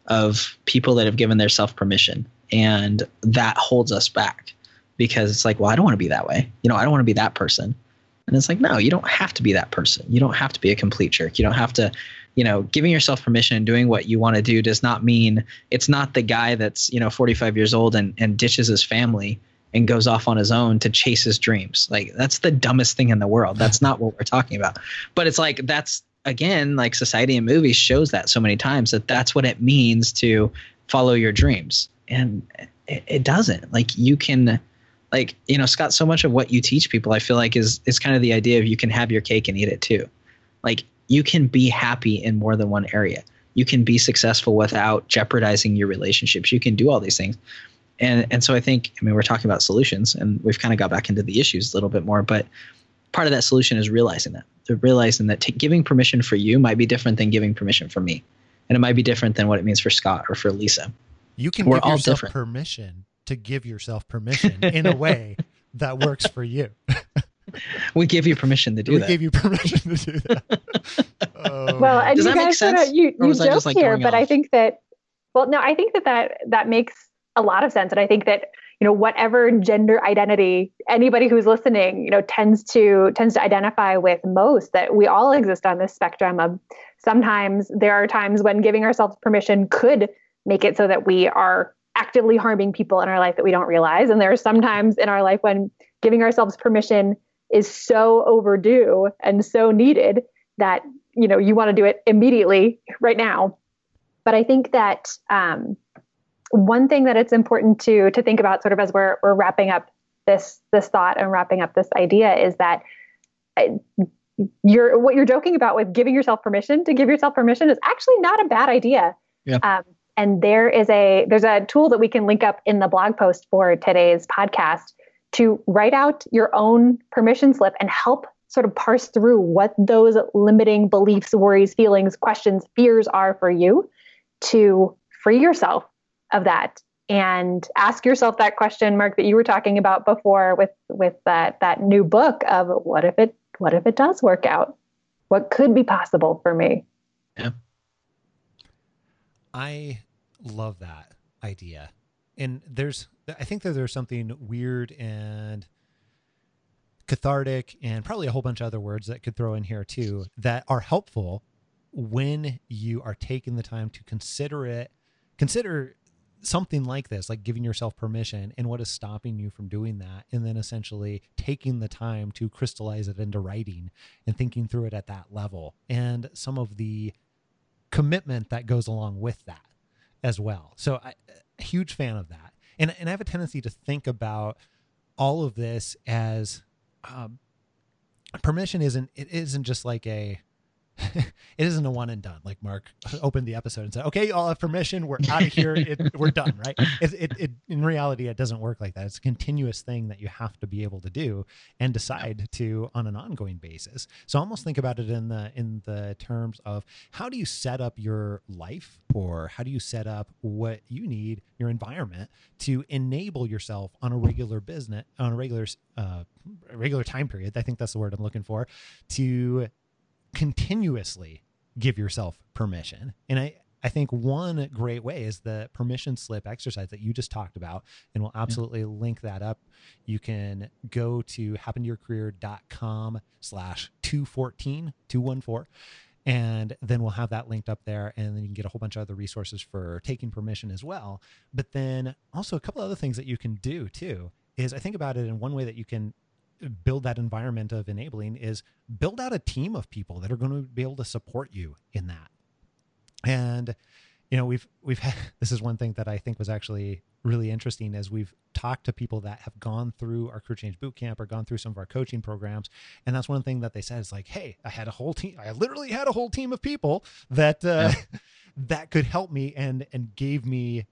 of people that have given themselves permission, and that holds us back. Because it's like, well, I don't want to be that way. I don't want to be that person. And it's like, no, you don't have to be that person. You don't have to be a complete jerk. You don't have to, giving yourself permission and doing what you want to do does not mean it's not the guy that's, 45 years old and ditches his family and goes off on his own to chase his dreams. Like, that's the dumbest thing in the world. That's not what we're talking about. But it's like, that's, again, like society and movies shows that so many times, that's what it means to follow your dreams. And it doesn't. Like, you can, like, you know, Scott, so much of what you teach people, I feel like, is kind of the idea of you can have your cake and eat it too. Like, you can be happy in more than one area. You can be successful without jeopardizing your relationships. You can do all these things. And so I think, I mean, we're talking about solutions, and we've kind of got back into the issues a little bit more, but part of that solution is realizing that giving permission for you might be different than giving permission for me. And it might be different than what it means for Scott or for Lisa. You can give yourself permission to give yourself permission in a way that works for you. We give you permission to do that. We gave you permission to do that. Oh. Well, and does you guys sort of, you joke like here, but off? I think that, well, no, I think that makes a lot of sense. And I think that, you know, whatever gender identity anybody who's listening, you know, tends to identify with most, that we all exist on this spectrum of, sometimes there are times when giving ourselves permission could make it so that we are actively harming people in our life that we don't realize. And there are some times in our life when giving ourselves permission is so overdue and so needed that, you know, you want to do it immediately right now. But I think that one thing that it's important to think about sort of as we're wrapping up this thought and wrapping up this idea is that what you're joking about with giving yourself permission to give yourself permission is actually not a bad idea. Yeah. And there's a tool that we can link up in the blog post for today's podcast to write out your own permission slip and help sort of parse through what those limiting beliefs, worries, feelings, questions, fears are for you, to free yourself of that. And ask yourself that question, Mark, that you were talking about before with that new book of what if it does work out? What could be possible for me? Yeah. I love that idea. And I think there's something weird and cathartic and probably a whole bunch of other words that could throw in here too that are helpful when you are taking the time to consider something like this, like giving yourself permission and what is stopping you from doing that. And then essentially taking the time to crystallize it into writing and thinking through it at that level. And some of the commitment that goes along with that as well. So I'm a huge fan of that. And I have a tendency to think about all of this as permission isn't just like it isn't a one and done. Like Mark opened the episode and said, okay, you all have permission. We're out of here. We're done. Right. It in reality, it doesn't work like that. It's a continuous thing that you have to be able to do and decide to on an ongoing basis. So almost think about it in the terms of how do you set up your life, or how do you set up what you need, your environment, to enable yourself on a regular regular time period. I think that's the word I'm looking for, to continuously give yourself permission. And I think one great way is the permission slip exercise that you just talked about, and we'll absolutely link that up. You can go to happentoyourcareer.com/214, and then we'll have that linked up there, and then you can get a whole bunch of other resources for taking permission as well. But then also a couple other things that you can do too is, I think about it in one way that you can build that environment of enabling is build out a team of people that are going to be able to support you in that. And, you know, we've had, this is one thing that I think was actually really interesting, as we've talked to people that have gone through our Career Change Bootcamp or gone through some of our coaching programs. And that's one thing that they said is like, hey, I literally had a whole team of people that, that could help me and gave me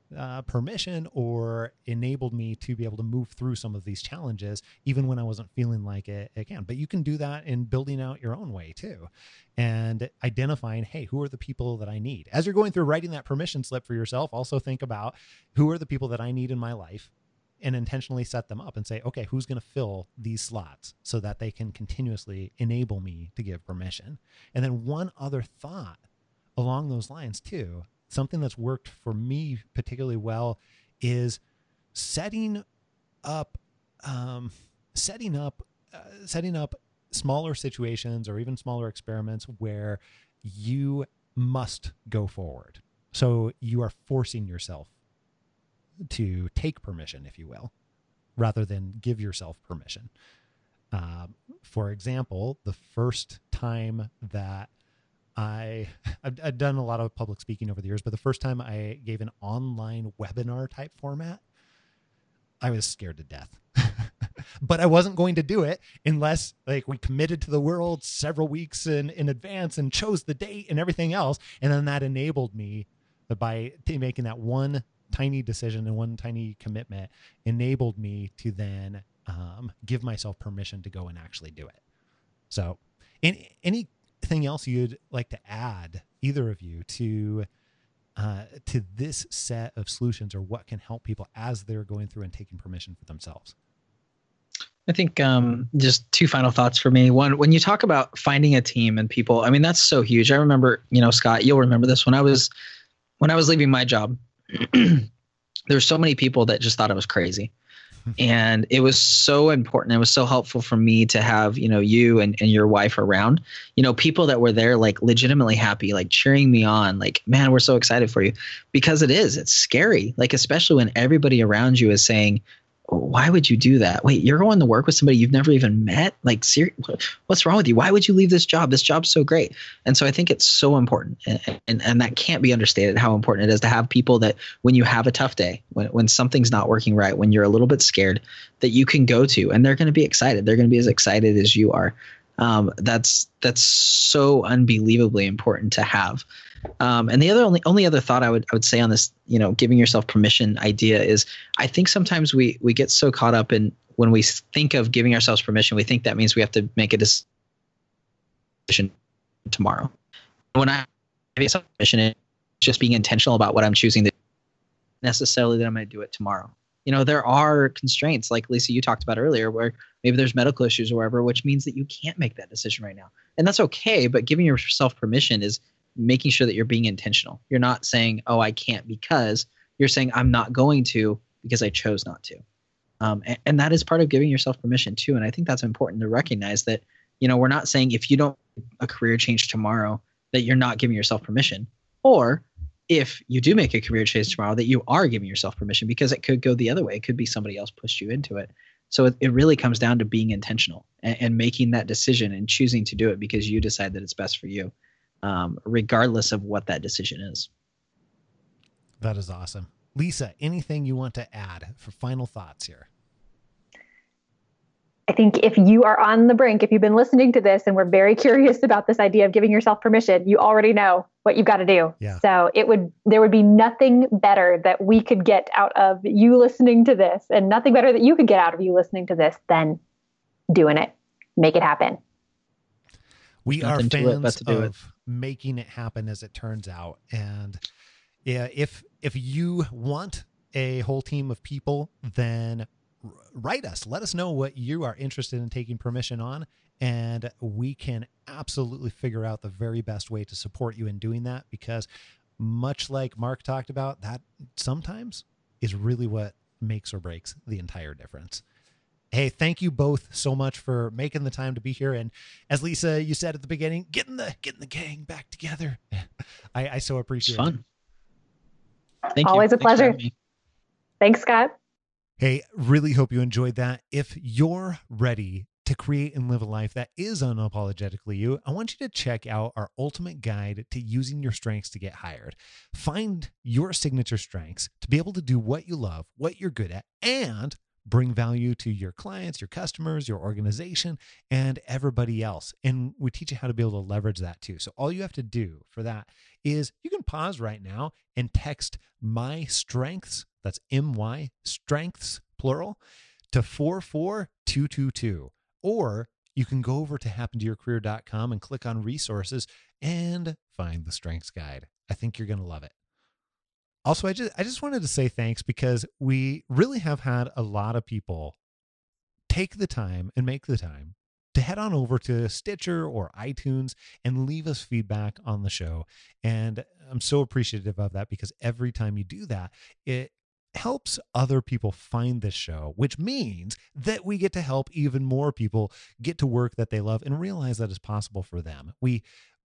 permission or enabled me to be able to move through some of these challenges, even when I wasn't feeling like it can. But you can do that in building out your own way too, and identifying, hey, who are the people that I need? As you're going through writing that permission slip for yourself, also think about who are the people that I need in my life, and intentionally set them up and say, okay, who's going to fill these slots so that they can continuously enable me to give permission. And then one other thought along those lines too, something that's worked for me particularly well, is setting up smaller situations or even smaller experiments where you must go forward. So you are forcing yourself to take permission, if you will, rather than give yourself permission. For example, the first time that I've done a lot of public speaking over the years, but the first time I gave an online webinar type format, I was scared to death, but I wasn't going to do it unless like we committed to the world several weeks in advance and chose the date and everything else. And then that enabled me by making that one tiny decision and one tiny commitment enabled me to then give myself permission to go and actually do it. So anything else you'd like to add, either of you, to this set of solutions or what can help people as they're going through and taking permission for themselves? I think just two final thoughts for me. One, when you talk about finding a team and people, I mean, that's so huge. I remember, you know, Scott, you'll remember this. When I was leaving my job, there were so many people that just thought I was crazy. And it was so important. It was so helpful for me to have, you know, you and your wife around, you know, people that were there, like legitimately happy, like cheering me on, like, man, we're so excited for you, because it's scary. Like, especially when everybody around you is saying, oh, why would you do that? Wait, you're going to work with somebody you've never even met? Like, seriously, what's wrong with you? Why would you leave this job? This job's so great. And so I think it's so important. And that can't be understated how important it is to have people that when you have a tough day, when something's not working right, when you're a little bit scared, that you can go to, and they're going to be excited. They're going to be as excited as you are. That's so unbelievably important to have. And the other only other thought I would say on this, you know, giving yourself permission idea is, I think sometimes we get so caught up in when we think of giving ourselves permission, we think that means we have to make a decision tomorrow. When I give myself permission, it's just being intentional about what I'm choosing to do, necessarily that I'm going to do it tomorrow. You know, there are constraints, like Lisa, you talked about earlier, where maybe there's medical issues or whatever, which means that you can't make that decision right now. And that's okay, but giving yourself permission is making sure that you're being intentional. You're not saying, oh, I can't, because you're saying I'm not going to because I chose not to. And that is part of giving yourself permission too. And I think that's important to recognize that, you know, we're not saying if you don't make a career change tomorrow that you're not giving yourself permission, or if you do make a career change tomorrow, that you are giving yourself permission, because it could go the other way. It could be somebody else pushed you into it. So it really comes down to being intentional and making that decision and choosing to do it because you decide that it's best for you, regardless of what that decision is. That is awesome. Lisa, anything you want to add for final thoughts here? I think if you are on the brink, if you've been listening to this and we're very curious about this idea of giving yourself permission, you already know what you've got to do. Yeah. So there would be nothing better that we could get out of you listening to this, and nothing better that you could get out of you listening to this than doing it. Make it happen. We nothing are fans of it. Making it happen, as it turns out. And yeah, if you want a whole team of people, then write us, let us know what you are interested in taking permission on, and we can absolutely figure out the very best way to support you in doing that, because much like Mark talked about, that sometimes is really what makes or breaks the entire difference. Hey, thank you both so much for making the time to be here. And as Lisa, you said at the beginning, getting the gang back together. I so appreciate it. It's fun. Thank you. Always a pleasure. Thanks, Scott. Hey, really hope you enjoyed that. If you're ready to create and live a life that is unapologetically you, I want you to check out our ultimate guide to using your strengths to get hired. Find your signature strengths to be able to do what you love, what you're good at, and bring value to your clients, your customers, your organization, and everybody else. And we teach you how to be able to leverage that too. So all you have to do for that is you can pause right now and text my strengths, that's MY strengths, plural, to 44222. Or you can go over to happentoyourcareer.com and click on resources and find the strengths guide. I think you're going to love it. Also, I just wanted to say thanks, because we really have had a lot of people take the time and make the time to head on over to Stitcher or iTunes and leave us feedback on the show. And I'm so appreciative of that, because every time you do that, it helps other people find this show, which means that we get to help even more people get to work that they love and realize that is possible for them.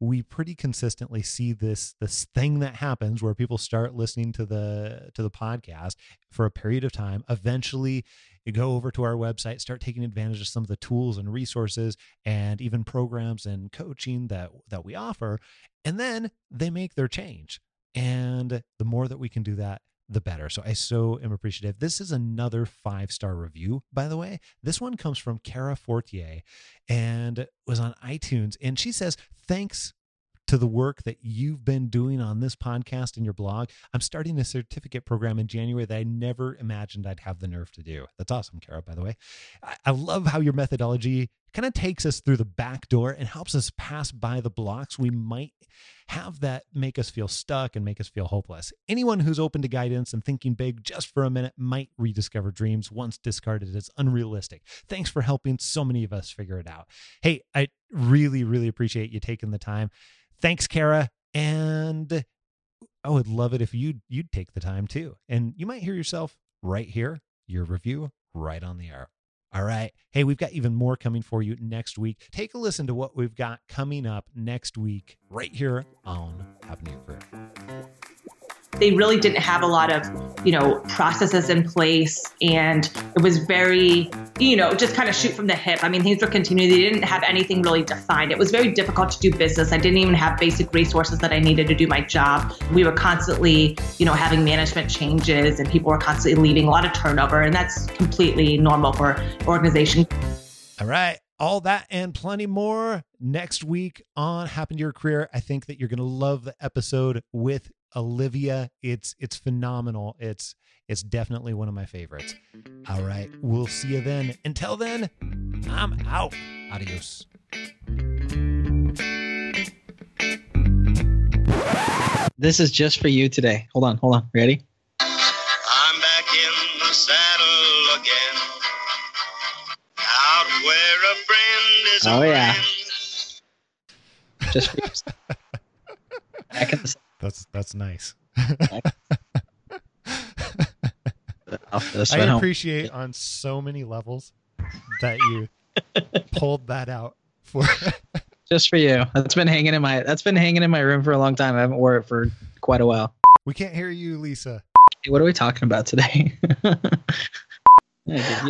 We pretty consistently see this thing that happens where people start listening to the podcast for a period of time. Eventually, you go over to our website, start taking advantage of some of the tools and resources and even programs and coaching that we offer, and then they make their change. And the more that we can do that, the better. So I so am appreciative. This is another 5-star review, by the way. This one comes from Cara Fortier and was on iTunes. And she says, thanks to the work that you've been doing on this podcast and your blog. I'm starting a certificate program in January that I never imagined I'd have the nerve to do. That's awesome, Cara, by the way. I love how your methodology kind of takes us through the back door and helps us pass by the blocks we might have that make us feel stuck and make us feel hopeless. Anyone who's open to guidance and thinking big just for a minute might rediscover dreams once discarded as unrealistic. Thanks for helping so many of us figure it out. Hey, I really, really appreciate you taking the time. Thanks, Cara. And I would love it if you'd take the time too. And you might hear yourself right here, your review right on the air. All right. Hey, we've got even more coming for you next week. Take a listen to what we've got coming up next week right here on Happen to Your Career. They really didn't have a lot of, processes in place. And it was very, just kind of shoot from the hip. I mean, things were continuing. They didn't have anything really defined. It was very difficult to do business. I didn't even have basic resources that I needed to do my job. We were constantly, having management changes and people were constantly leaving, a lot of turnover. And that's completely normal for an organization. All right. All that and plenty more next week on Happen to Your Career. I think that you're going to love the episode with Olivia. It's phenomenal. It's definitely one of my favorites. All right. We'll see you then. Until then, I'm out. Adios. This is just for you today. Hold on. Ready? I'm back in the saddle again. Out where a friend is. Oh, yeah. Just for you. Back in the saddle. That's nice. I appreciate on so many levels that you pulled that out for just for you. That's been hanging in my room for a long time. I haven't wore it for quite a while. We can't hear you, Lisa. Hey, what are we talking about today?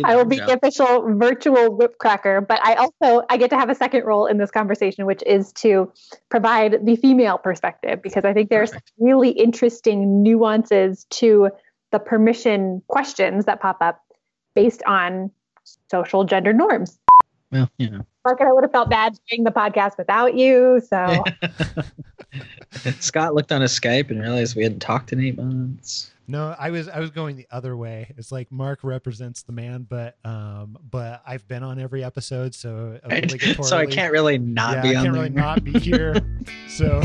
I will be the official virtual whipcracker, but I get to have a second role in this conversation, which is to provide the female perspective, because I think there's really interesting nuances to the permission questions that pop up based on social gender norms. Well, Mark and I would have felt bad doing the podcast without you, so. Scott looked on his Skype and realized we hadn't talked in 8 months. No, I was going the other way. It's like Mark represents the man, but I've been on every episode, so I can't really not be on there. I can't really not be here. So